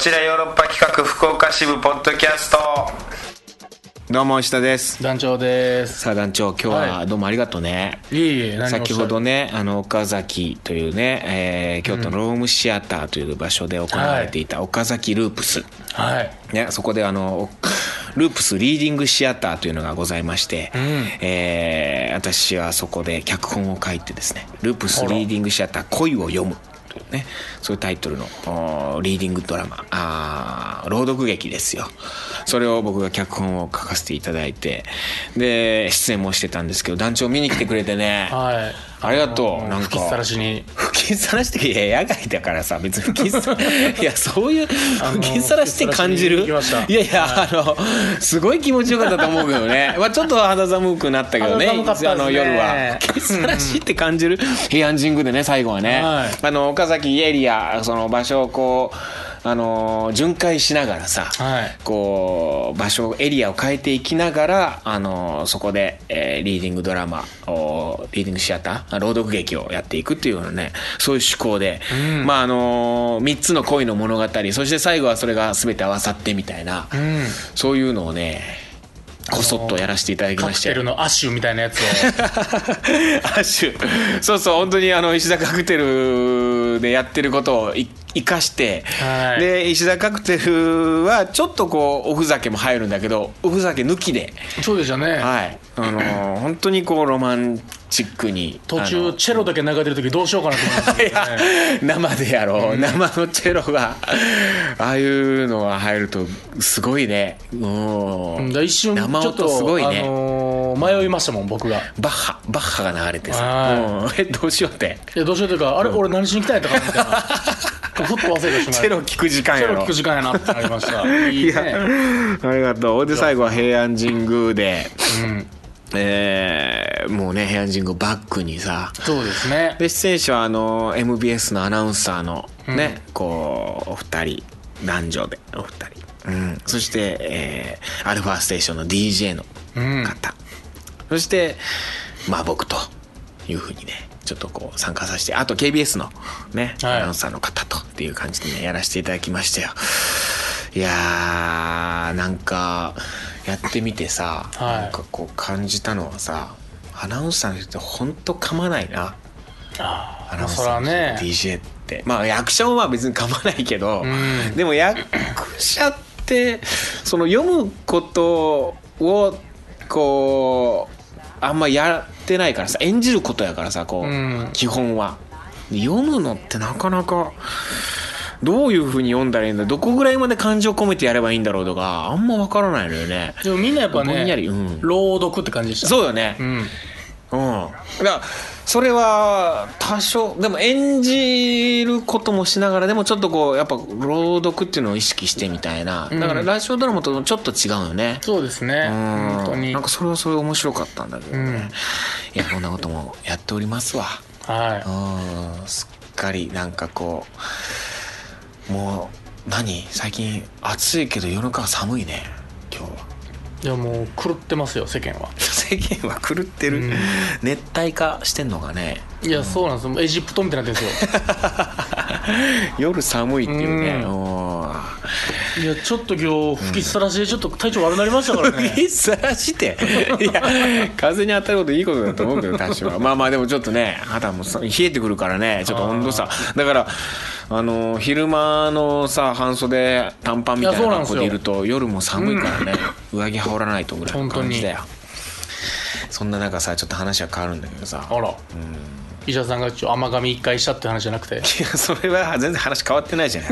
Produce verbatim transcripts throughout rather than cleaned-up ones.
ちらヨーロッパ企画福岡支部ポッドキャスト、どうも石田です。団長です。さあ団長、今日はどうもありがとうね、はい、いいえ、何をおっしゃる。先ほどね、あの岡崎というね、えー、京都のロームシアターという場所で行われていた岡崎ループス、はいね、そこであのループスリーディングシアターというのがございまして、うん、えー、私はそこで脚本を書いてですね、ループスリーディングシアター恋を読むというね、そういうタイトルのリーディングドラマ、あ朗読劇ですよ。それを僕が脚本を書かせていただいて、で出演もしてたんですけど、団長見に来てくれてね、はい、ありがとう。なんか吹きさらしに吹きさらして、いや野外だからさ、別に吹きさいやそういう吹きさらして感じる、いやいや、はい、あのすごい気持ちよかったと思うけどねまあちょっと肌寒くなったけどね、あの夜は吹きさらしって感じる、うんうん、平安神宮でね、最後はね、はい、あの岡崎エリア、その場所をこうあの巡回しながらさ、はい、こう場所エリアを変えていきながら、あのそこで、えー、リーディングドラマをリーディングシアター朗読劇をやっていくっていうようなね、そういう趣向で、うん、まああのみっつの恋の物語、そして最後はそれが全て合わさってみたいな、うん、そういうのをねこそっとやらせていただきまして、カクテルのアッシュみたいなやつをアッシュ、そうそう、本当にあの石田カクテルでやってることを生かして、はい、で石田カクテルはちょっとこうおふざけも入るんだけど、おふざけ抜きで、そうでしたね、はい、あのー、本当にこうロマンチックに、途中チェロだけ流れてる時どうしようかなと思ってたんですけど、ね、生でやろう、うん、生のチェロがああいうのが入るとすごいね、もう、うん、だ一瞬ちょっとすごいね、あのー、迷いましたもん僕が、バッハバッハが流れてさ、うん、えどうしようって、いやどうしようというか、あれ、うん、俺何しに来たんやったかなみたいなふっと忘れてしまう。チェロ聞く時間やろ。チェロ聞く時間やなってなりました。いいね。ありがとう。で最後は平安神宮で、うん、えー、もうね平安神宮バックにさ、そうですね。で出演者はあの エムビーエス のアナウンサーのね、うん、こうお二人、男女でお二人、うん、そして、えー、アルファステーションの ディージェー の方、うん、そしてまあ僕というふうにね。ちょっとこう参加させて、あと ケービーエス のね、はい、アナウンサーの方とっていう感じでねやらせていただきましたよ。いやー、なんかやってみてさ、はい、なんかこう感じたのはさ、アナウンサーの人ってほんと噛まないな。あアナウンサーの人、ね、ディージェー ってまあ役者もまあ別に噛まないけど、うん、でも役者ってその読むことをこうあんまやってないからさ、演じることやからさ、こう、うん、基本は読むのってなかなかどういう風に読んだらいいんだ、どこぐらいまで感情込めてやればいいんだろうとかあんま分からないのよね。でもみんなやっぱね、ぼんやり、うん、朗読って感じでした。そうよね、うん、うん、だからそれは多少でも演じることもしながら、でもちょっとこうやっぱ朗読っていうのを意識してみたいな、だからラジオドラマとちょっと違うよね、うん、そうですね、うん、本当になんかそれはそれ面白かったんだけどね、うん、いやこんなこともやっておりますわはい、うん、すっかりなんかこうもう何最近暑いけど夜中は寒いね今日は。いやもう狂ってますよ世間は。世間は狂ってる、うん、熱帯化してんのがね。いやそうなんですよ、うん、エジプトみたいになってるんですよ夜寒いっていうね、うん、おいやちょっと今日吹きさらしでちょっと体調悪くなりましたからね、うん、吹きさらしていや風に当たることいいことだと思うけど多少はまあまあでもちょっとね肌も冷えてくるからね、ちょっと温度差だから、あの昼間のさ半袖短パンみたいな格好でいると夜も寒いからね、うん、上着羽織らないとぐらいの感じだよ。そんな中さちょっと話は変わるんだけどさ、あら、うん、石田さんがちょ甘噛み一回したって話じゃなくて、いやそれは全然話変わってないじゃない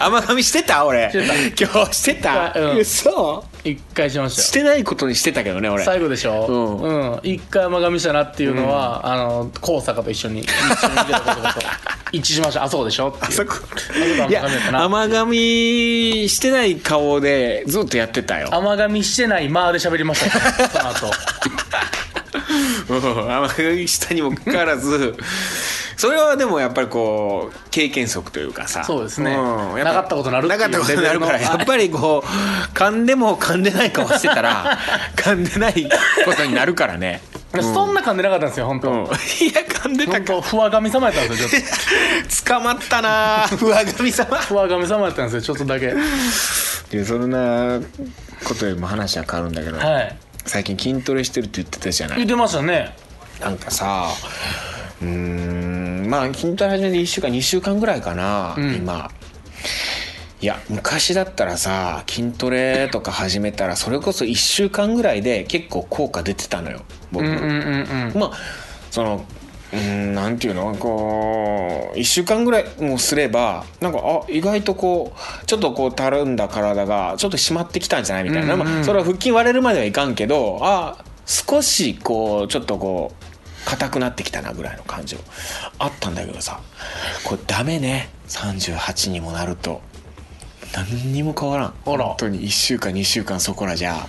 甘噛みしてた俺してた今日してた、うん、嘘一回しましたよ。してないことにしてたけどね俺最後でしょ、うん、うん、一回甘噛みしたなっていうのは、うん、あの高坂と一緒に一緒に出たことと一致しました。あそこでしょっていう、あそこいや甘噛みしてない顔でずっとやってたよ。甘噛みしてない間で喋りましたからその後甘噛みしたにもかかわらずそれはでもやっぱりこう経験則というかさ、そうですね、うん、やっぱなかったことになるっていう、なかったことになるからやっぱりこう噛んでも噛んでない顔してたら噛んでないことになるからね俺そんな噛んでなかったんですよ本当、うん、いや噛んでたか、ふわ神様やったんですよちょっと捕まったなふわ神様ふわ神様やったんですよちょっとだけいやそんなことよりも話は変わるんだけど、はい、最近筋トレしてるって言ってたじゃない。言ってましたね。なんかさうーんまあ筋トレ始めていっしゅうかんにしゅうかんぐらいかな、うん、今いや昔だったらさ筋トレとか始めたらそれこそいっしゅうかんぐらいで結構効果出てたのよ僕、うんうんうんうん、まあそのうんなんていうのこういっしゅうかんぐらいもすればなんかあ意外とこうちょっとこうたるんだ体がちょっと締まってきたんじゃないみたいな、うんうんうんまあ、それは腹筋割れるまではいかんけどあ少しこうちょっとこう硬くなってきたなぐらいの感じもあったんだけどさこれダメねさんじゅうはちにもなると何にも変わらん。本当にいっしゅうかんにしゅうかんそこらじゃ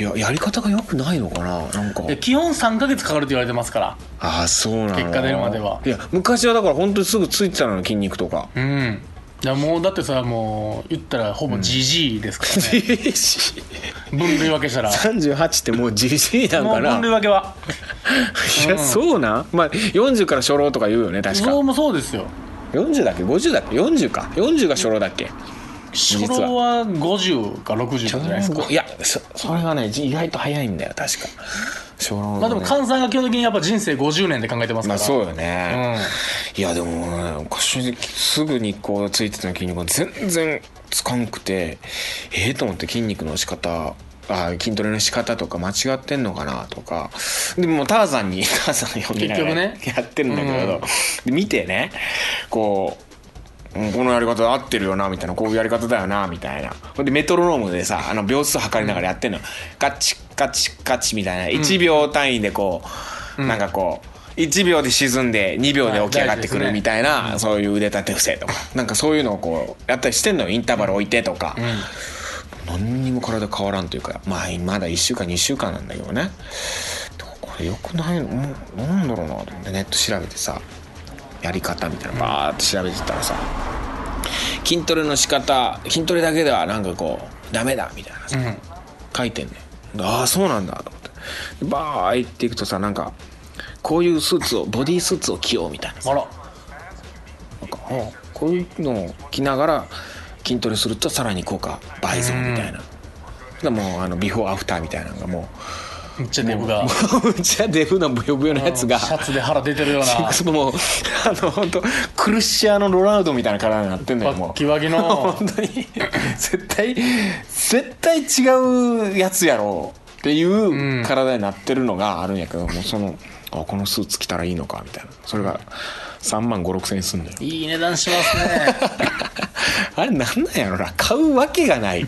いややり方が良くないのか な, なんか基本さんかげつかかると言われてますから。ああそうなの。結果出るまではいや昔はだから本当にすぐついてたの筋肉とかうんいやもうだってさもう言ったらほぼジジイですからね、うん、分類分けしたらさんじゅうはちってもうジジイなんかな。もう分類分けはいや、うん、そうなん、まあ、よんじゅうから初老とか言うよね確か。そうもそうですよ。よんじゅうだっけごじゅうだっけよんじゅうかよんじゅうが初老だっけ。初老はごじゅうかろくじゅうじゃないですか。いや そ, それがね意外と早いんだよ確か初老、ね、まあでも菅さんが基本的にやっぱ人生ごじゅうねんで考えてますから、まあ、そうよね、うん、いやでもね昔すぐにこうついてた筋肉が全然つかんくてええー、と思って筋肉の仕方あ筋トレの仕方とか間違ってんのかなとかでもターザンにターザンに呼びながら、ね、やってるんだけど、うん、で見てねこうこのやり方合ってるよなみたいなこういうやり方だよなみたいなでメトロノームでさあの秒数測りながらやってんの、うん、カチカチカチみたいな、うん、いちびょう単位でこう、うん、なんかこういちびょうで沈んでにびょうで起き上がってくるみたいな、はい、そういう腕立て伏せとか、うん、なんかそういうのをこうやったりしてんのインターバル置いてとか、うんうん何にも体変わらんというか、まあ、まだいっしゅうかんにしゅうかんなんだけどねこれよくないのなんだろうなと思ってネット調べてさやり方みたいなバーッと調べてたらさ筋トレの仕方筋トレだけではなんかこうダメだみたいなさ、うん、書いてんねああそうなんだと思ってバーッっていくとさなんかこういうスーツをボディースーツを着ようみたいなさあらなんかこういうのを着ながら筋トレするとさらに効果倍増みたいな、うん、もうあのビフォーアフターみたいなのがもうむっちゃデブがむっちゃデブのブヨブヨのやつがシャツで腹出てるようなもうあの本当クルシアのロナウドみたいな体になってんのよもうバッキバキの本当に絶対絶対違うやつやろっていう体になってるのがあるんやけど、うん、もうそのあこのスーツ着たらいいのかみたいなそれがさんまんごせんろくせんえんすんだよ。いい値段しますねあれなんなんやろな買うわけがない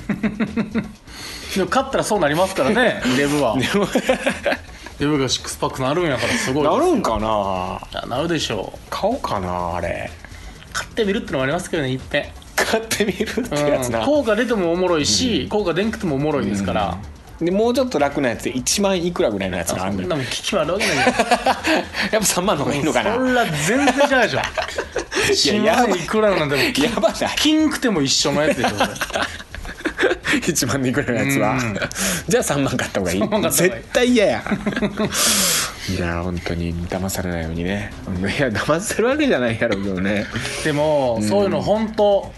でも買ったらそうなりますからねデブはデブがシックスパックなるんやからすごいなるんかななるでしょう。買おうかなあれ買ってみるってのもありますけどねいっぺん買ってみるってやつな、うん、効果出てもおもろいし、うん、効果出んくてもおもろいですから、うんでもうちょっと楽なやつでいちまんいくらぐらいのやつがあるんだよ。そんなもん聞き悪いわけないやっぱさんまんの方がいいのかな。そんな全然じゃないでしょいちまんいくらなんでもやばない金くても一緒のやつでしょいちまんでいくらのやつは、うん、じゃあさんまん買った方がいい絶対嫌やいや本当に騙されないようにね。いや騙せるわけじゃないやろうけどねでも、うん、そういうの本当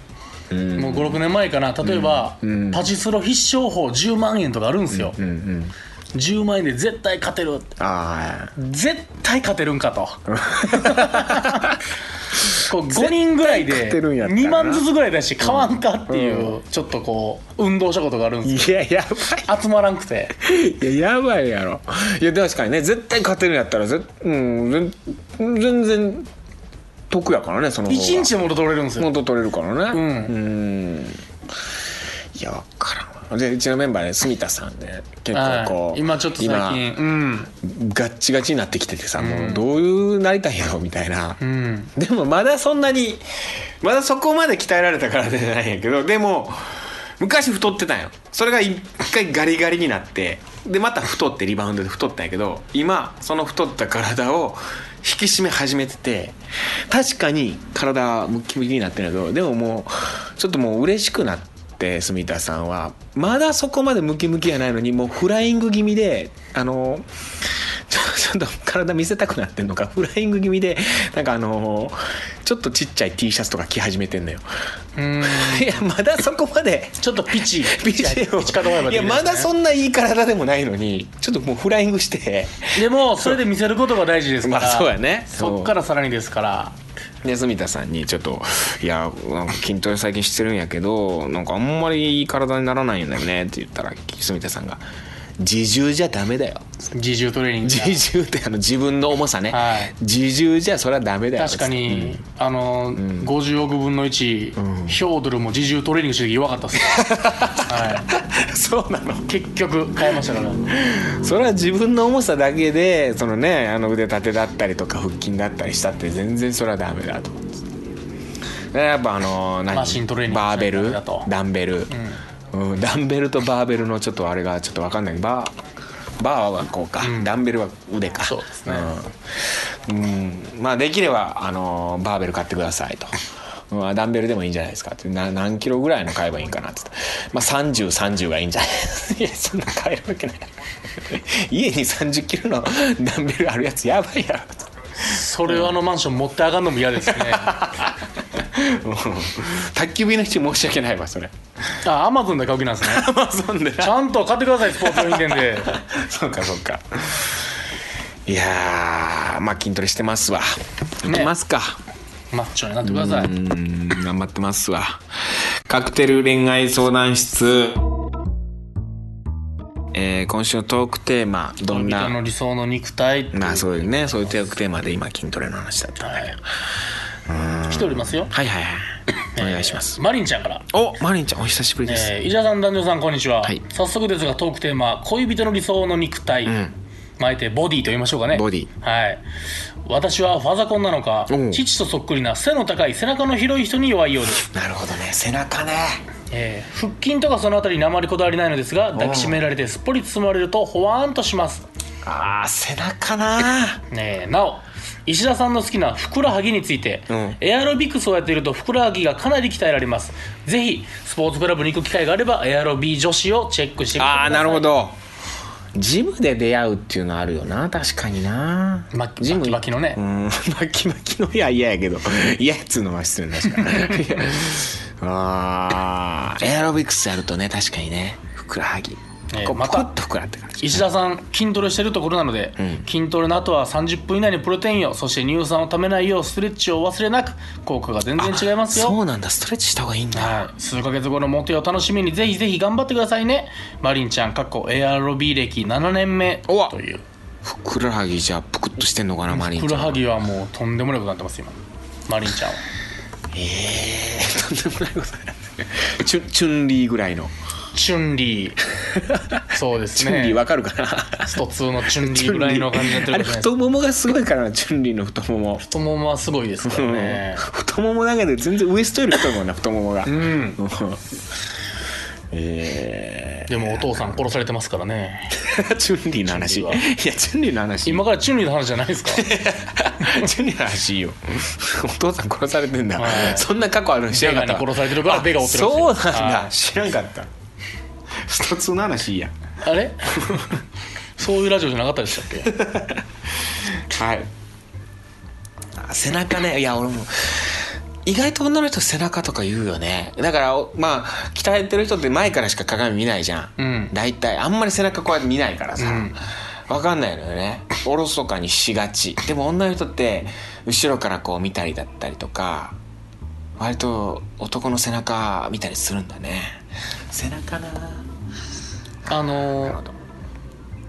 うん、もうごろくねんまえかな例えば、うん、パチスロ必勝法じゅうまんえんとかあるんですよ、うんうんうん、じゅうまんえんで絶対勝てるってあ絶対勝てるんかとこうごにんぐらいでにまんずつぐらいだし買わんかっていうちょっとこう運動したことがあるんですよ。いややばい集まらんくていややばいやろ。いや確かにね絶対勝てるんやったらぜ、うん、全然得やからねその方がいちにちで元取れるんですよ。元取れるからねうん、うんいや分からん。でうちのメンバーね住田さんで、ね、結構こう今ちょっと最近、うん、ガッチガチになってきててさ、うん、もうどういうなりたいんやろみたいな、うん、でもまだそんなにまだそこまで鍛えられたからじゃないんやけどでも昔太ってたんよ。それが一回ガリガリになってでまた太ってリバウンドで太ったんやけど今その太った体を引き締め始めてて確かに体ムキムキになってるけどでももうちょっともう嬉しくなっって住田さんはまだそこまでムキムキやないのにもうフライング気味であのちょっと体見せたくなってんのかフライング気味でなんかあのちょっとちっちゃい T シャツとか着始めてんのよ。うーんいやまだそこまでちょっとピチピチをいやまだそんないい体でもないのにちょっともうフライングしてでもそれで見せることが大事ですから、まあそうやね、そっからさらにですからで住田さんにちょっといや筋トレ最近してるんやけどなんかあんまりいい体にならないんだよねって言ったら住田さんが自重じゃダメだよ。自重トレーニング。自重ってあの自分の重さね、はい。自重じゃそれはダメだよ。確かに、うん、あのごじゅうおくぶんのいち、うん、ヒョードルも自重トレーニングしてる時弱かったっす、ねはい。そうなの。結局変えましたから。それは自分の重さだけでそのねあの腕立てだったりとか腹筋だったりしたって全然それはダメだと思うんです。やっぱあの何バーベル、ダンベル。うんうん、ダンベルとバーベルのちょっとあれがちょっと分かんないけどバー、バーはこうか、うん、ダンベルは腕かそうですね、うんうん、まあできればあのバーベル買ってくださいと、うん、ダンベルでもいいんじゃないですかってな何キロぐらいの買えばいいんかなって言って、まあ、さんじゅう、さんじゅうがいいんじゃないいやそんな買えるわけない家にさんじゅっキロのダンベルあるやつやばいやろとそれはあのマンション持って上がるのも嫌ですね宅急便の人申し訳ないわそれあアマゾンで買う気なんですねアマゾンでちゃんと買ってくださいスポーツ用品店でそうかそうかいやまあ筋トレしてますわいきますか、ね、マッチョになってくださいうん頑張ってますわカクテル恋愛相談室、えー、今週のトークテーマどんな人の理想の肉体まあそういうねそういうトークテーマで今筋トレの話だったんだけど、はい来ておりますよ。はいはいはい。お願いします。えー、マリンちゃんから。お、マリンちゃんお久しぶりです。えー、伊沢さん、男女さんこんにちは、はい。早速ですがトークテーマ恋人の理想の肉体。うん。まあ、あえてボディと言いましょうかね。ボディ。はい。私はファザコンなのか、父とそっくりな背の高い背中の広い人に弱いようです。なるほどね。背中ね。えー、腹筋とかそのあたりにあまりこだわりないのですが抱きしめられてすっぽり包まれるとほわーんとします。あー背中な。ねえなお。石田さんの好きなふくらはぎについて、うん、エアロビクスをやっているとふくらはぎがかなり鍛えられます。ぜひスポーツクラブに行く機会があればエアロビ女子をチェックしてみてください。ああなるほど。ジムで出会うっていうのあるよな確かにな。ま、ジムバキバキのね。うんバキバキのいや嫌やけど嫌やつのは失礼確かに。ああエアロビクスやるとね確かにねふくらはぎ。えー、また石田さん筋トレしてるところなので、うん、筋トレの後はさんじゅっぷん以内にプロテインをそして乳酸をためないようストレッチを忘れなく効果が全然違いますよ。そうなんだストレッチした方がいいんだ、はい、数ヶ月後のモテを楽しみにぜひぜひ頑張ってくださいねマリンちゃんかっこエアロビー歴ななねんめというふくらはぎじゃぷくっとしてんのかなマリンちゃんふくらはぎはもうとんでもないことになってます今マリンちゃんはええー、とんでもないことになってチュ、チュンリーぐらいのチュンリーそうですねチュンリーわかるかなストツーのチュンリーぐらいの感じになってるあれ太ももがすごいからなチュンリーの太もも太ももはすごいですからね、うん、太ももだけで全然ウエストより太いもんな太ももがうんえー、でもお父さん殺されてますからねチュンリーの話いやチュンリーの話今からチュンリーの話じゃないですかチュンリーの話いいよお父さん殺されてんだ、はい、そんな過去あるの知らんかったベガに殺されてるからベガ追ってるんですよそうなんだ知らんかったストツーの話いいやあれそういうラジオじゃなかったでしたっけはい背中ねいや俺も意外と女の人背中とか言うよねだからまあ鍛えてる人って前からしか鏡見ないじゃん、うん、大体あんまり背中こうやって見ないからさ、うん、分かんないのよねおろそかにしがちでも女の人って後ろからこう見たりだったりとか割と男の背中見たりするんだね背中なあのー、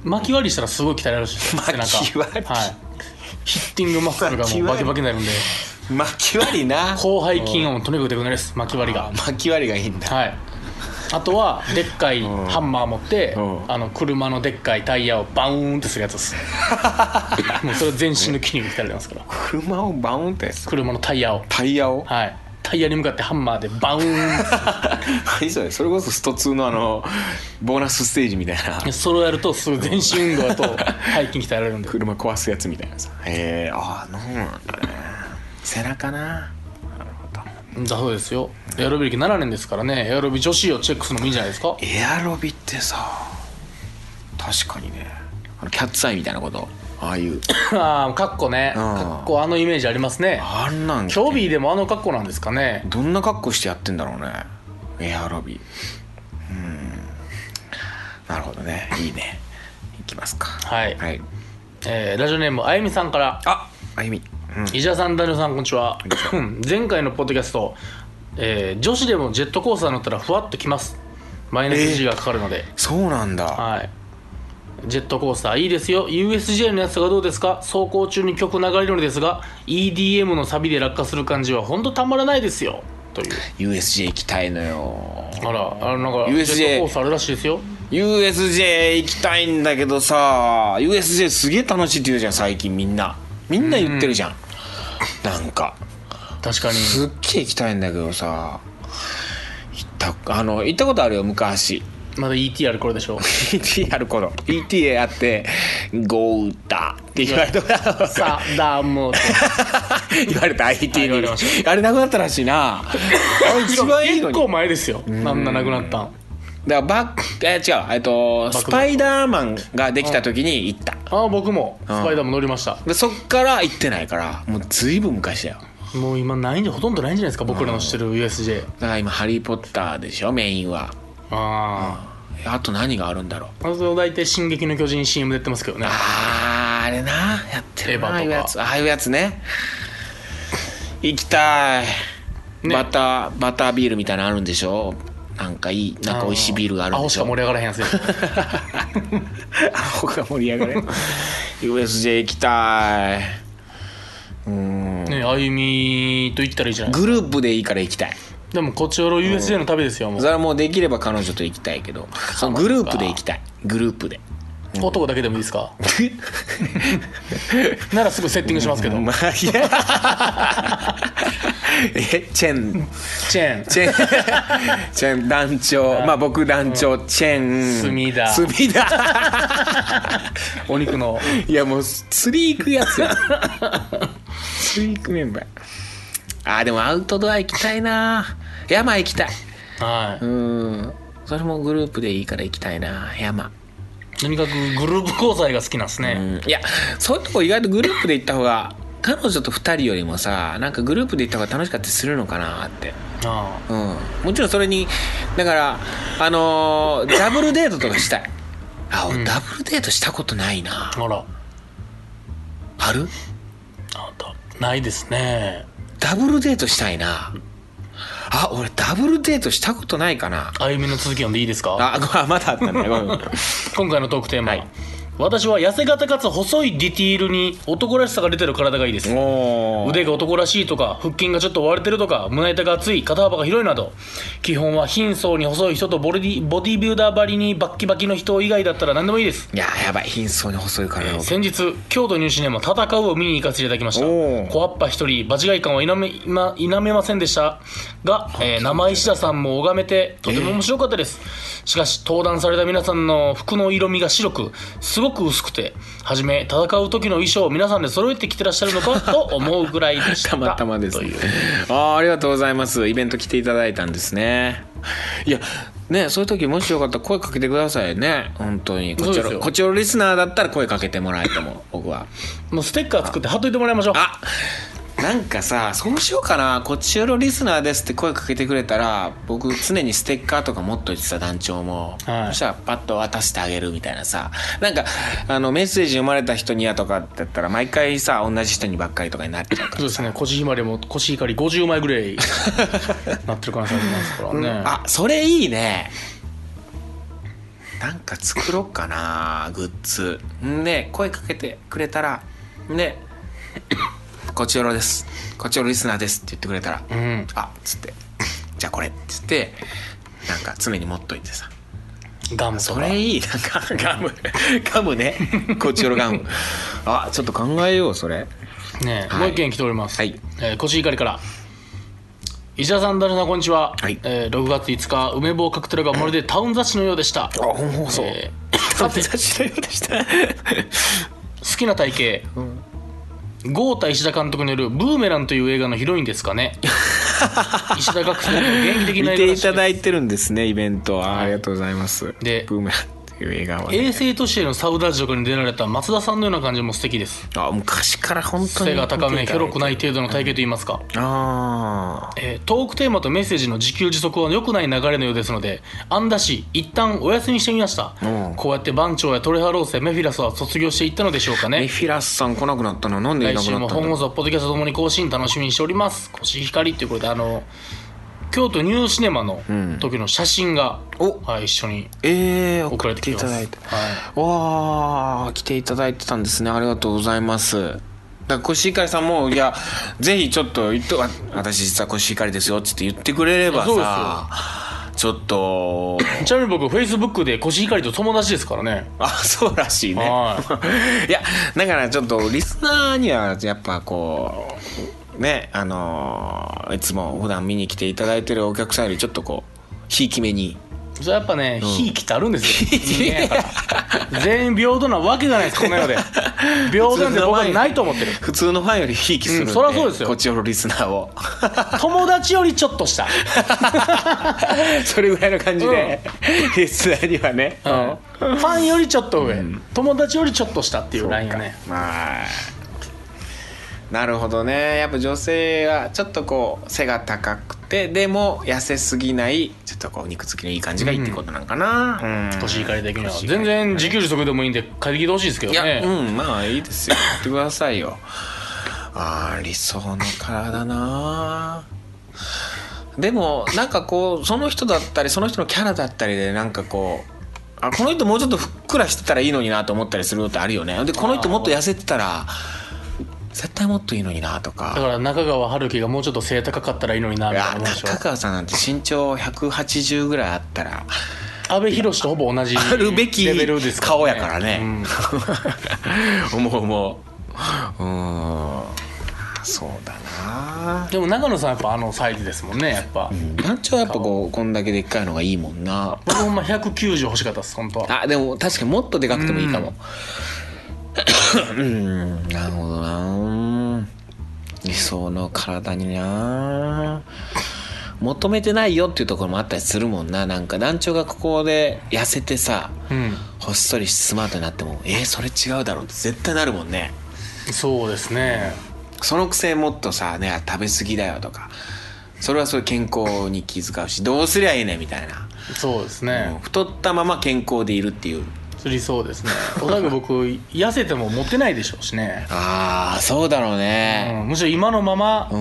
巻き割りしたらすごい鍛えられるし背中巻き割り、はい、ヒッティングマッスルがもうバキバキになるんで巻き割りな後背筋をとにかくでくなるです巻き割りが巻き割りがいいんだはいあとはでっかいハンマー持ってあの車のでっかいタイヤをバウーンってするやつですもうそれ全身の筋肉鍛えられますから車をバウーンってやつ車のタイヤをタイヤをはいタイヤに向かってハンマーでバウン何それそれこそストツーのあのボーナスステージみたいなそれをやるとすごい全身運動だと背筋鍛えられるんで車壊すやつみたいなさへえああなんだね背中ななるほどだそうですよ。エアロビ歴ななねんですからね。エアロビ女子をチェックするのもいいんじゃないですか。エアロビってさ、確かにね、あのキャッツアイみたいなこと、ああいうああカッコね、うん、カッコあのイメージありますね。あんなんキョビーでもあのカッコなんですかね。どんなカッコしてやってんだろうね、エアロビ。うん、なるほどね、いいね。いきますか。はい、はい。えー、ラジオネームあゆみさんから。あ、あゆみ、うん、石田さん、ダニエルさん、こんにちは。前回のポッドキャスト、えー、女子でもジェットコースター乗ったらふわっときます。マイナス G がかかるので、えー、そうなんだ。はい、ジェットコースターいいですよ。 ユーエスジェー のやつがどうですか。走行中に曲流れるのですが イーディーエム のサビで落下する感じはほんとたまらないですよ、という。 ユーエスジェー 行きたいのよ。あら、あのなんか ユーエスジェー ジェットコースターあるらしいですよ。 ユーエスジェー 行きたいんだけどさ、 ユーエスジェー すげえ楽しいって言うじゃん、最近みんなみんな言ってるじゃん、うん、なんか確かにすっげえ行きたいんだけどさ。行ったあの行ったことあるよ、昔。まだ イーティー ある頃でしょ。 イーティー ある頃 イーティー あってゴーダって言われたサダムって言われた アイティー に、はい、あれなくなったらしいな。一番いいのに結構前ですよ、んなんななくなったんだから。バック、えー、違う、えっとスパイダーマンができた時に行った。ああ、僕もスパイダーマン乗りました、うん、でそっから行ってないから、もうずいぶん昔だよ。もう今ないんで、ほとんどないんじゃないですか、僕らの知ってる ユーエスジェー。 だから今ハリーポッターでしょ、メインは。ああ、あと何があるんだろう。あと大体進撃の巨人 シーエム でやってますけどね。ああ、あれな、やってるな、ああいうやつ。ああいうやつね、行きたい、ね、バターバタービールみたいなのあるんでしょ。なんかいい、なんか美味しいビールがあるんでしょ。アホしか盛り上がらへんやつアホが盛り上がれんユーエスジェー 行きたい。うーん、ね、あゆみと行ったらいいじゃないですか。グループでいいから行きたい。でもこっちよろ ユーエスジェー の旅ですよ、うん、もうそれはもうできれば彼女と行きたいけど、そのグループで行きたい。グループで、うん、男だけでもいいですかならすぐセッティングしますけど、うん、まあ、いやえチェンチェンチェンチェン団長、まあ僕団長、うん、チェン隅田隅田お肉の、いやもう釣り行くやつや釣り行くメンバー。あ、でもアウトドア行きたいな。山行きたい。はい。うん。それもグループでいいから行きたいな。山。とにかくグループ交際が好きなんですね。うん、いや、そういうとこ意外とグループで行った方が、彼女とふたりよりもさ、なんかグループで行った方が楽しかったりするのかなって。ああ。うん。もちろんそれに、だからあのー、ダブルデートとかしたい。あ、うん、ダブルデートしたことないな。あら。ある？あ、ないですね。ダブルデートしたいな。あ、俺ダブルデートしたことないかな。あゆみの続き読んでいいですか。あ、まだあったね今回のトークテーマ、はい、私は痩せ型かつ細いディティールに男らしさが出てる体がいいです。腕が男らしいとか、腹筋がちょっと割れてるとか、胸板が厚い、肩幅が広いなど、基本は貧相に細い人とボディ、ボディビルダーばりにバッキバキの人以外だったら何でもいいです。いやー、やばい、貧相に細い体、えー、先日京都入試でも戦うを見に行かせていただきました。小葉っぱ一人場違い感は否め、今、否めませんでしたが、えー、生石田さんも拝めてとても面白かったです、えー、しかし登壇された皆さんの服の色味が白くすごくすごく薄くて、はじめ戦う時の衣装を皆さんで揃えてきてらっしゃるのかと思うぐらいでしたたまたまです、ね、あ, ありがとうございます。イベント来ていただいたんですね。いやね、そういう時もしよかったら声かけてくださいね、本当に。こっちのこっちのリスナーだったら声かけてもらえても僕はもうステッカー作って貼っといてもらいましょう。あ、なんかさ、そうしようかな。こっちよろリスナーですって声かけてくれたら、僕常にステッカーとか持っといてさ、団長も、はい、そしたらパッと渡してあげるみたいなさ。なんかあのメッセージ読まれた人にやとかだったら毎回さ同じ人にばっかりとかになっちゃうから。そうですね、コシヒマリもコシヒカリごじゅうまいぐらいなってる可能性ありますからね、うん、あ、それいいね。なんか作ろうかなグッズ。んで声かけてくれたらねこっちよろですこっちよろリスナーですって言ってくれたら、うん、あっつってじゃあこれっつってなんか常に持っといてさ。ガムとかそれいい。なんかガムガムねこっちよろガムあ、ちょっと考えようそれね、はい、もう一件来ております、はい。えー、コシヒカリから石田さん、ダルさん、こんにちは、はい。えー、ろくがついつか梅棒カクテルがまるでタウン雑誌のようでした。あ、本放送、えー、タウン雑誌のようでした好きな体型、うん、豪太石田監督によるブーメランという映画のヒロインですかね。石田学生の元気的な映画見ていただいてるんですね、イベント。 あ, ありがとうございます。でブーメラン映画はね、衛星都市へのサウダージとかに出られた松田さんのような感じも素敵です。あ、昔から本当に背が高め、広くない程度の体型といいますか、うん、あえー、トークテーマとメッセージの自給自足は良くない流れのようですので、アンダ氏一旦お休みしてみました、うん、こうやって番長やトレハローセメフィラスは卒業していったのでしょうかね。メフィラスさん来なくなったのはなんでいなくなったの。来週も本放送ポッドキャストともに更新楽しみにしております。コシヒカリということで、あの京都ニューシネマの時の写真が、うんはい、一緒に送られてきてます、えー、送っていただいて、はい、わー来ていただいてたんですね、ありがとうございます。だからコシヒカリさんもいやぜひちょっと言っと私実はコシヒカリですよつって言ってくれればさ、ちょっとちなみに僕フェイスブックでコシヒカリと友達ですからね。あ、そうらしいね、はい、いやだからちょっとリスナーにはやっぱこうね、あのー、いつも普段見に来ていただいてるお客さんよりちょっとこうひいきめに、それやっぱね、ひいきってあるんですよ全員平等なわけじゃないです、この世で平等なんて僕はないと思ってる。普通のファンよりひいきするんで、うん、そりゃそうですよ、こっちのリスナーを友達よりちょっとしたそれぐらいの感じで、うん、リスナーにはね、うん、ファンよりちょっと上、うん、友達よりちょっとしたっていうラインがね。まあなるほどね。やっぱ女性はちょっとこう背が高くてでも痩せすぎないちょっとこう肉付きのいい感じがいいってことなんかな。コシヒカリ的には全然自給自足でもいいんで買い切ってほしいですけどね。いや、うん、まあいいですよ言ってくださいよ。あー理想の体な。でもなんかこうその人だったりその人のキャラだったりでなんかこうあこの人もうちょっとふっくらしてたらいいのになと思ったりすることあるよね。でこの人もっと痩せてたら絶対もっといいのになとか。だから中川春樹がもうちょっと背高かったらいいのになみたいな思うでしょ。中川さんなんて身長ひゃくはちじゅうぐらいあったら阿部寛とほぼ同じあるべきレベルです、ね、顔やからね、うん、思う思う、うん、そうだな。でも中野さんやっぱあのサイズですもんね。やっぱ団長、うん、やっぱこうこんだけでっかいのがいいもんな。僕ほんまひゃくきゅうじゅう欲しかったです、本当は。あでも確かにもっとでかくてもいいかも、うんうん、なるほどな。理想の体にな求めてないよっていうところもあったりするもんな。なんか団長がここで痩せてさ、うん、ほっそりスマートになってもえー、それ違うだろうって絶対なるもんね。そうですね。そのくせもっとさね食べ過ぎだよとかそれはそれ健康に気遣うしどうすりゃいいねみたいな。そうですね、うん、太ったまま健康でいるっていう理想ですね。おそらく僕痩せてもモテないでしょうしね。ああそうだろうね、うん、むしろ今のまま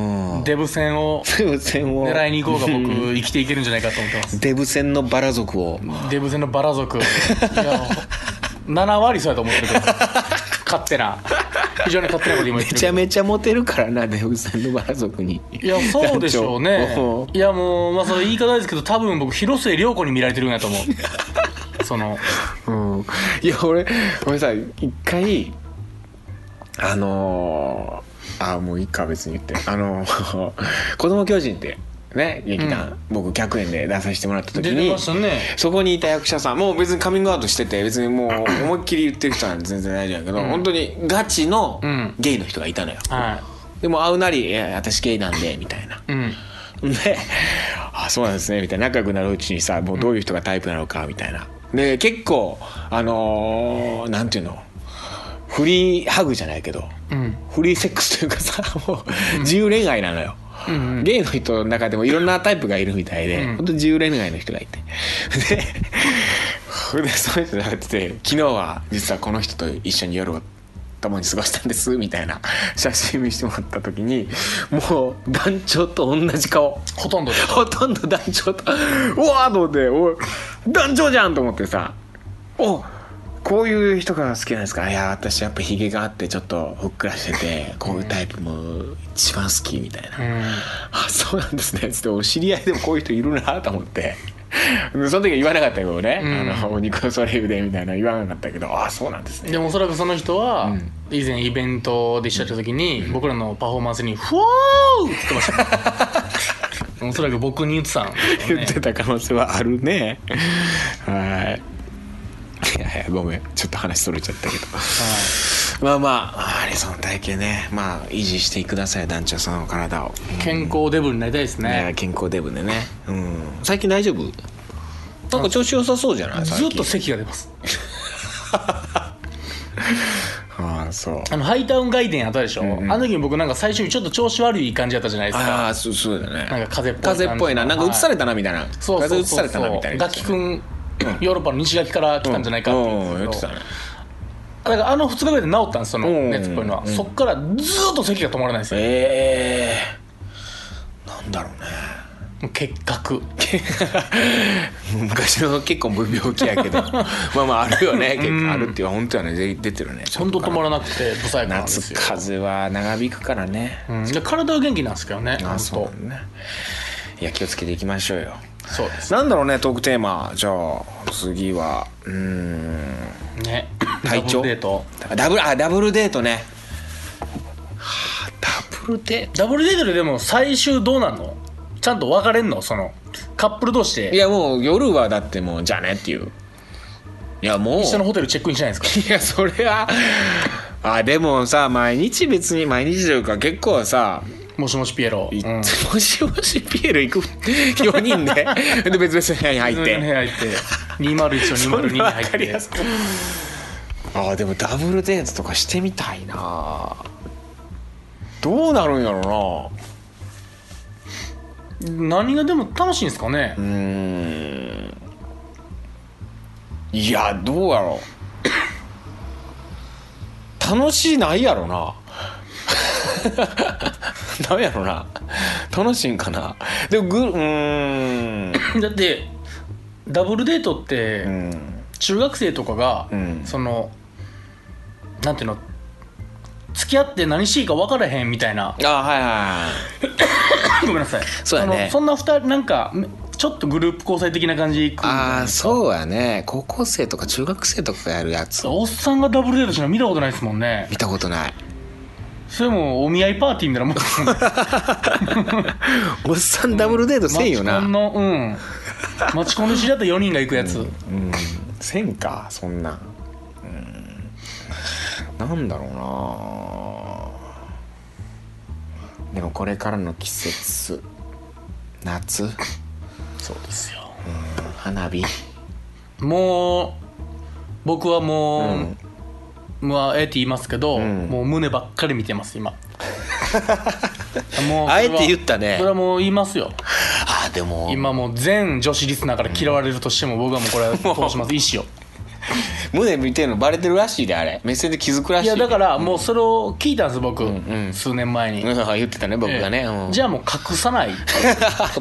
デブ戦を狙いに行こうが僕生きていけるんじゃないかと思ってますデブ戦のバラ族をデブ戦のバラ族いやななわりそうやと思ってるけど勝手な非常に勝手なこと今言ってる。めちゃめちゃモテるからなデブ戦のバラ族に。いやそうでしょうねいやもうまあそれ言い方ですけど多分僕広末涼子に見られてるんやと思うそのうん、いや俺ごめんなさい一回あのー、あもういいか別に言ってあのー、子供狂人ってね劇団、うん、僕ひゃくえんで出させてもらった時に出てました、ね、そこにいた役者さんもう別にカミングアウトしてて別にもう思いっきり言ってる人なんて全然大丈夫だけど、うん、本当にガチのゲイの人がいたのよ、うんはい、でも会うなりいや私ゲイなんでみたいな、うんであそうなんですねみたいな仲良くなるうちにさもうどういう人がタイプなのかみたいなで結構あのー、なんていうのフリーハグじゃないけど、うん、フリーセックスというかさもう自由恋愛なのよ、うんうん、ゲイの人の中でもいろんなタイプがいるみたいで、うん、本当自由恋愛の人がいてで、でそういう人がいてて昨日は実はこの人と一緒に夜を共に過ごしたんですみたいな写真見せてもらった時にもう団長と同じ顔ほとんどほとんど団長とうわーと思っておい団長じゃんと思ってさおこういう人が好きなんですか。いや私やっぱヒゲがあってちょっとふっくらしててこういうタイプも一番好きみたいな、うん、あそうなんですねつってお知り合いでもこういう人いるなと思ってその時は言わなかったけどね、うん、あのお肉のそれ腕みたいな言わなかったけどああそうなんですね。でもおそらくその人は以前イベントで一緒にした時に僕らのパフォーマンスにフォーって言ってましたおそらく僕に言ってたんですよね。言ってた可能性はあるねはいいやはいはい、ごめんちょっと話それちゃったけどまあまあアリソン体型ね、まあ維持してください団長さんの体を、うん、健康デブになりたいですね。健康デブでね、うん、最近大丈夫？なんか調子良さそうじゃない？ずっと咳が出ますああそう、あのハイタウン外伝やったでしょ、うんうん、あの時に僕なんか最初にちょっと調子悪い感じやったじゃないですか。ああそうそうだね、なんか風邪っぽい、風邪っぽいな、なんかうつされたなみたいな、はい、風邪うつされたなみたいな、ガキくんヨーロッパの西ガキから来たんじゃないかって言ってたね。だからあのふつかぐらいで治ったんです、その熱っぽいのは、うんうん、そっからずっと咳が止まらないですよ。えー、なんだろうね、結核昔の結構無病気やけどまあまああるよね、結構あるっていう本当はね出てるね、本当止まらなくて不細工なんですよ。夏風邪は長引くからね、うん、で体は元気なんですけどね。あそうなんね、いや気をつけていきましょうよ。そうです、ね、なんだろうねトークテーマ、じゃあ次はうーんね体調ダブルデート、ダブルあダブルデートね、はあ、ダブルデート、ダブルデートででも最終どうなんの、ちゃんと別れんの、そのカップル同士で。いやもう夜はだってもうじゃあねっていう、いやもう一緒のホテルチェックインしないんですか。いやそれはあでもさ毎日別に毎日というか結構さ、もしもしピエロ、うん、もしもしピエロ行くよにんでで別々の部屋に入って入ってにーまるいちとにーまるにに入ってあでもダブルデートとかしてみたいな、どうなるんやろうな、何がでも楽しいんですかね。うーんいやどうやろう楽しいないやろな何やろな楽しいんかな。でもぐうーんだってダブルデートって中学生とかが、うん、そのなんていうの付き合って何していいか分からへんみたいな。あはいはいごめんなさい。そうやね、あのそんなふたりなんかちょっとグループ交際的な感じ。ああそうやね、高校生とか中学生とかやるやつ、おっさんがダブルデートしない見たことないですもんね。見たことない。それもお見合いパーティーみたいなもんおっさんダブルデートせんよな、うん、マチコンのうんマチコンで知り合ったよにんが行くやつ、うんうん、せんかそんな、なんだろうな。でもこれからの季節夏そうですよ、うん、花火もう僕はもう、うん、まあえって言いますけど、うん、もう胸ばっかり見てます今もうあえて言ったね、それはもう言いますよ。あでも今もう全女子リスナーから嫌われるとしても、うん、僕はもうこれは通します意思を胸見てるのバレてるらしいで、あれ目線で気づくらしい。いやだからもうそれを聞いたんです僕、うんうん、数年前に、うん、言ってたね僕がね、えーうん、じゃあもう隠さない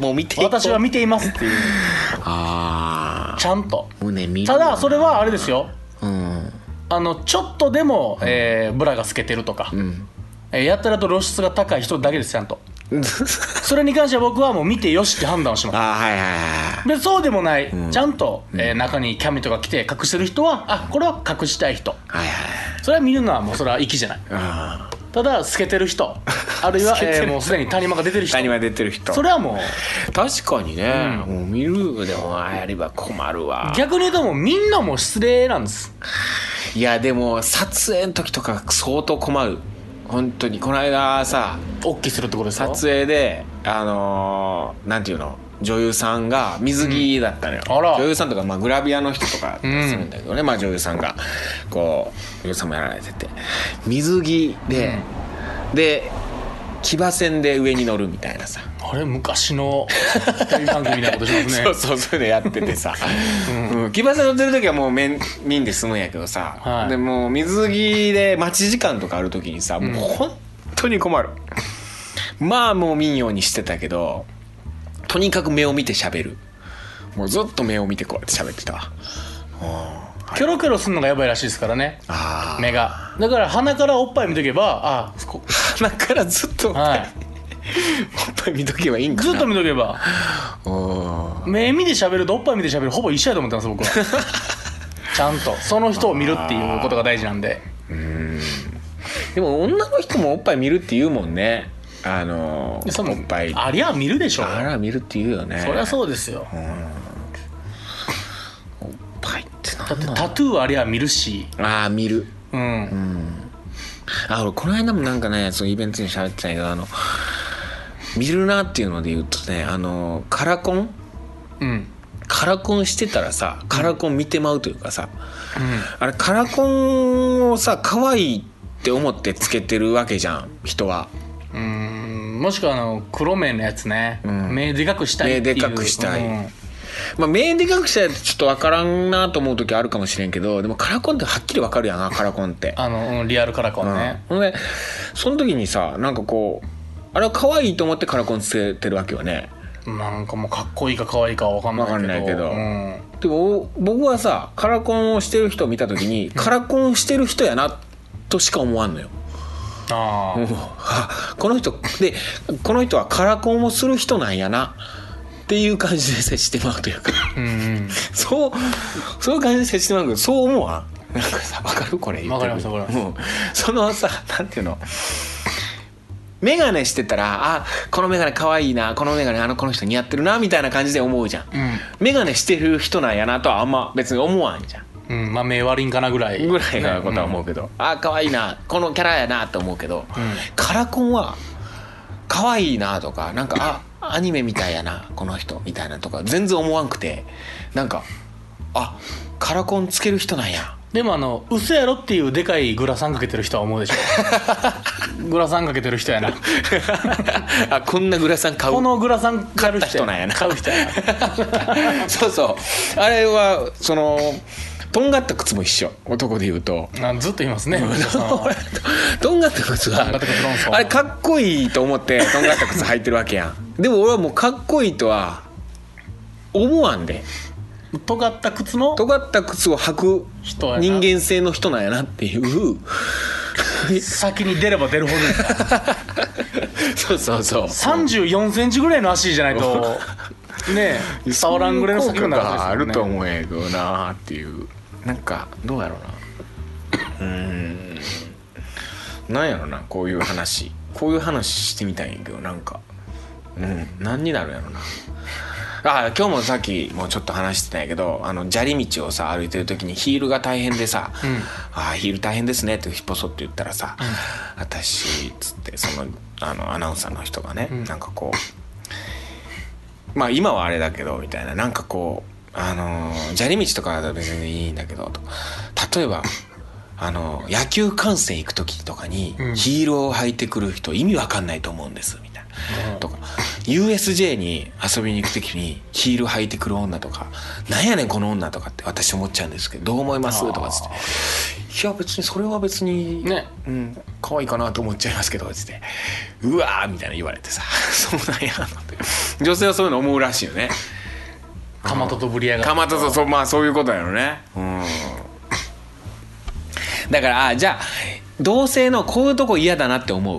もう見て私は見ていますっていうあちゃんと胸見る。ただそれはあれですよ、うん、あのちょっとでも、うんえー、ブラが透けてるとか、うんえー、やたらと露出が高い人だけです、ちゃんとそれに関しては僕はもう見てよしって判断をします。あ、はいはいはい、でそうでもない、うん、ちゃんと、うんえー、中にキャミとか来て隠してる人はあこれは隠したい人、はいはい、それは見るのはもうそれは粋じゃない、うん、ただ透けてる人あるいは、えー、もうすでに谷間が出てる人、谷間出てる人それはもう確かにね、うん、もう見るでもあれば困るわ。逆に言うともうみんなもう失礼なんです。いやでも撮影の時とか相当困る本当に。この間さおっきするところですか、撮影であのー、なんていうの女優さんが水着だったのよ、うん、女優さんとか、まあ、グラビアの人とかするんだけどね、うんまあ、女優さんがこう女優さんもやられてて水着で、うん、で騎馬戦で上に乗るみたいなさ、あれ昔のテレビ番組みたいなことしますねそうそうそういうのやっててさ、うんうん、騎馬戦乗ってる時はもう面見んで済むんやけどさ、はい、でもう水着で待ち時間とかある時にさ、うん、もう本当に困るまあもう見んようにしてたけどとにかく目を見て喋る、もうずっと目を見てこうやって喋ってたわ、うんキョロキョロするのがやばいらしいですからね。あ目がだから鼻からおっぱい見とけばあこ鼻からずっとおっぱい、はい、おっぱい見とけばいいんかな、ずっと見とけばお目見て喋るとおっぱい見て喋るほぼ一緒やと思ってます僕はちゃんとその人を見るっていうことが大事なんで。うーんでも女の人もおっぱい見るって言うもんね、あのー、そのおっぱいありゃ見るでしょ、ありゃ見るって言うよね、そりゃそうですよ、うんってなんなんだろう。だってタトゥーありゃ見るし。ああ見る。うん。うん、あ俺この間もなんかねそのイベントに喋ってたけどあの見るなっていうので言うとねあのカラコン。うん。カラコンしてたらさカラコン見てまうというかさ、うん、あれカラコンをさ可愛いって思ってつけてるわけじゃん人は。うーんもしくはあの黒目のやつね、うん、目でかくしたいっていう目でかくしたい、うんまあ、目でかくしたいってちょっと分からんなと思う時あるかもしれんけどでもカラコンってはっきり分かるやんなカラコンってあのリアルカラコンね、うん、ほんでその時にさなんかこうあれは可愛いと思ってカラコンつけてるわけよね。なんかもうかっこいいかかわいいかは分かんないけど、うん、でも僕はさカラコンをしてる人を見た時にカラコンしてる人やなとしか思わんのよ。ああこの人でこの人はカラコンをする人なんやなっていう感じで接してまうというかうん、うん、そうそういう感じで接してまうけどそう思わんなんかさ分かるこれ分かります分かります、うん、そのさなんていうのメガネしてたらあこのメガネ可愛いなこのメガネあのこの人似合ってるなみたいな感じで思うじゃん、うん、メガネしてる人なんやなとはあんま別に思わんじゃん、うん、まあ目悪いんかなぐらいぐらいなことは思うけど、ねうん、あ可愛いなこのキャラやなと思うけど、うん、カラコンは可愛いなとかなんかあアニメみたいやなこの人みたいなとか全然思わんくてなんかあカラコンつける人なんやでもあの嘘やろっていうでかいグラサンかけてる人は思うでしょグラサンかけてる人やなあこんなグラサン買うこのグラサン買う人なんやな買う人やなそうそうあれはそのとんがった靴も一緒男で言うとずっと言いますねとんがった靴はあれかっこいいと思ってとんがった靴履いてるわけやんでも俺はもうかっこいいとは思わんで尖った靴の尖った靴を履く人間性の人なんやなっていう先に出れば出るほどそうそうそうさんじゅうよんセンチぐらいの足じゃないとねえ触らんぐらいの先になるんですよね。あると思えるなっていうなんかどうやろうなうーんなんやろなこういう話こういう話してみたいんやけどなんかうん何になるやろなあ今日もさっきもうちょっと話してたんやけどあの砂利道をさ歩いてる時にヒールが大変でさ「うん、あヒール大変ですね」ってひっぽそって言ったらさ「うん、私」っつってその、 あのアナウンサーの人がね、うん、なんかこうまあ今はあれだけどみたいななんかこう、あのー、砂利道とかだと別にいいんだけどと例えば、あのー、野球観戦行く時とかにヒールを履いてくる人意味わかんないと思うんですみたいな、うん、とか。ユーエスジェー に遊びに行くときにヒール履いてくる女とかなんやねんこの女とかって私思っちゃうんですけどどう思いますとかつっていや別にそれは別にねうん可愛いかなと思っちゃいますけどつってうわーみたいな言われてさそうなんやなって女性はそういうの思うらしいよねかまととぶりやがかまととそうまあそういうことやろねうんだからあじゃあ同性のこういうとこ嫌だなって思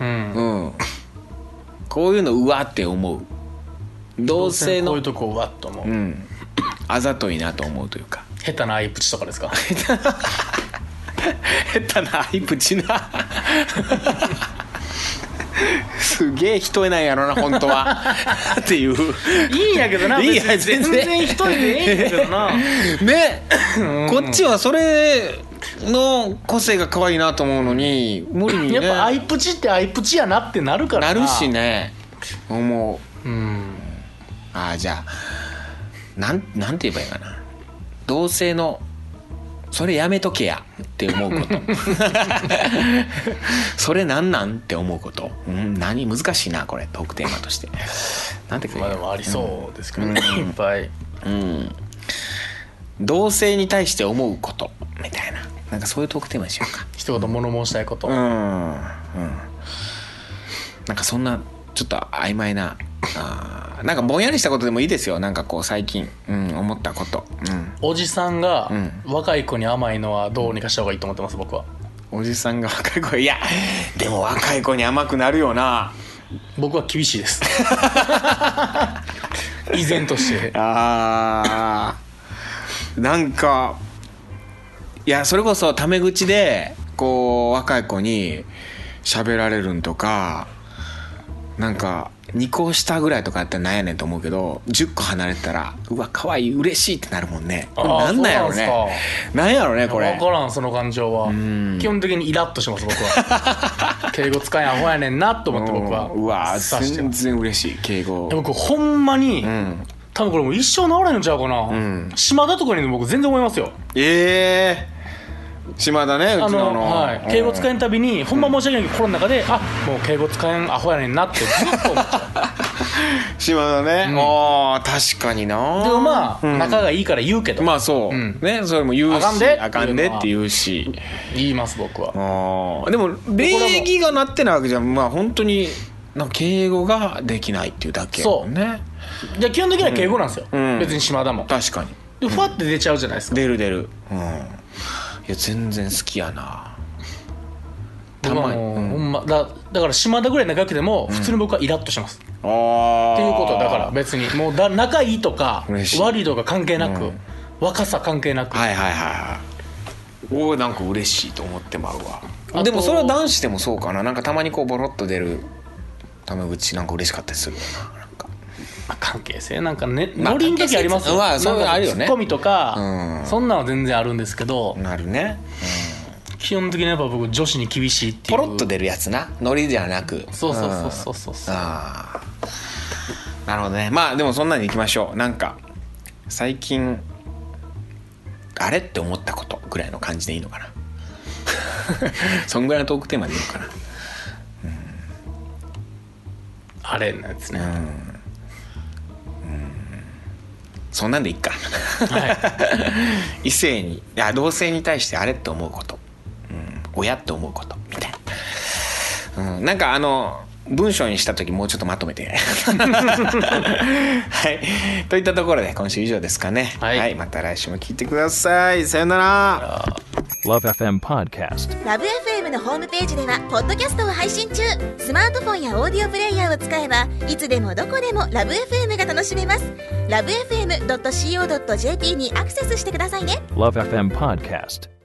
ううんうんこういうのうわって思う同性のこういうとこうわっと思う、うん、あざといなと思うというか下手な相プチとかですか下手な相プチなすげえ人えないやろな本当はっていういいんやけどないいや全然人えないんやけどなねこっちはそれの個性が可愛いなと思うのに無理にねやっぱアイプチってアイプチやなってなるからななるしね思ううんあじゃあな ん, なんて言えばいいかな同性のそれやめとけやって思うことそれなんなんって思うこと、うん、何難しいなこれトークテーマとしてなんてまあでもありそうですけどね、うん、いっぱい、うん、同性に対して思うことみたいななんかそういうトークテーマにしようか一言物申したいことうん、うん、なんかそんなちょっと曖昧なあなんかぼんやりしたことでもいいですよなんかこう最近、うん、思ったこと、うん、おじさんが若い子に甘いのはどうにかした方がいいと思ってます僕はおじさんが若い子いやでも若い子に甘くなるよな僕は厳しいです依然としてあなんかいやそれこそタメ口でこう若い子に喋られるんとかなんかにこ下ぐらいとかやったらなんやねんと思うけど、じゅっこ離れてたらうわ可愛い嬉しいってなるもんね。なんなんやろね。なんやろねこれ。分からんその感情は。基本的にイラッとします僕は。敬語使いアホやねんなと思って僕は。うわ全然嬉しい敬語。でもこれほんまに。うん多分これもう一生治れんちゃうかな、うん、島田とかにも僕全然思いますよ。えー島田ねうちのあの、あの、はい、敬語使えんたびに、うん、ほんま申し訳ないけど心の中であもう敬語使えんアホやねんなってずっと思っちゃう島田ね、うん、あ確かにな。でもまあ、うん、仲がいいから言うけどまあそう、うん、ねそれも言うしあかんであかんでって言うし言います僕は。あでも礼儀がなってないわけじゃん。まあ本当になんか敬語ができないっていうだけやもんね。じゃあ基本的には敬語なんですよ、うん、別に島田も確かにでふわって出ちゃうじゃないですか、うん、出る出る、うん、いや全然好きやなたまに、うん、ほんま だ, だから島田ぐらい仲良くても普通に僕はイラッとします、うん、っていうことだから別にもうだ仲いいとか悪いとか関係なく、うん、若さ関係なくはいはいはいはいおなんか嬉しいと思ってまうわ。でもそれは男子でもそうかな。なんかたまにこうボロッと出るタメ口なんか嬉しかったりするよな。なんか関係性なんかねノリの時ありますよ、まあ、そういうのあるよね。ツッコミとか、うん、そんなの全然あるんですけどなるね、うん、基本的にやっぱ僕女子に厳しいっていうポロッと出るやつなノリじゃなくそうそうそうそうそうそう、うん、あなるほどね。まあでもそんなにいきましょう。なんか最近あれって思ったことぐらいの感じでいいのかなそんぐらいのトークテーマでいいのかな。あれなんですね、うんうん、そんなんでいっか、はい、異性にいや同性に対してあれって思うこと、うん、親って思うことみたいな、うん、なんかあの文章にした時もうちょっとまとめてはいといったところで今週以上ですかね、はいはい、また来週も聞いてください。さよなら。Love エフエム Podcast Love エフエム のホームページではポッドキャストを配信中。スマートフォンやオーディオプレイヤーを使えばいつでもどこでも Love エフエム が楽しめます。 ラブエフエムドットシーオードットジェーピー にアクセスしてくださいね。 Love エフエム Podcast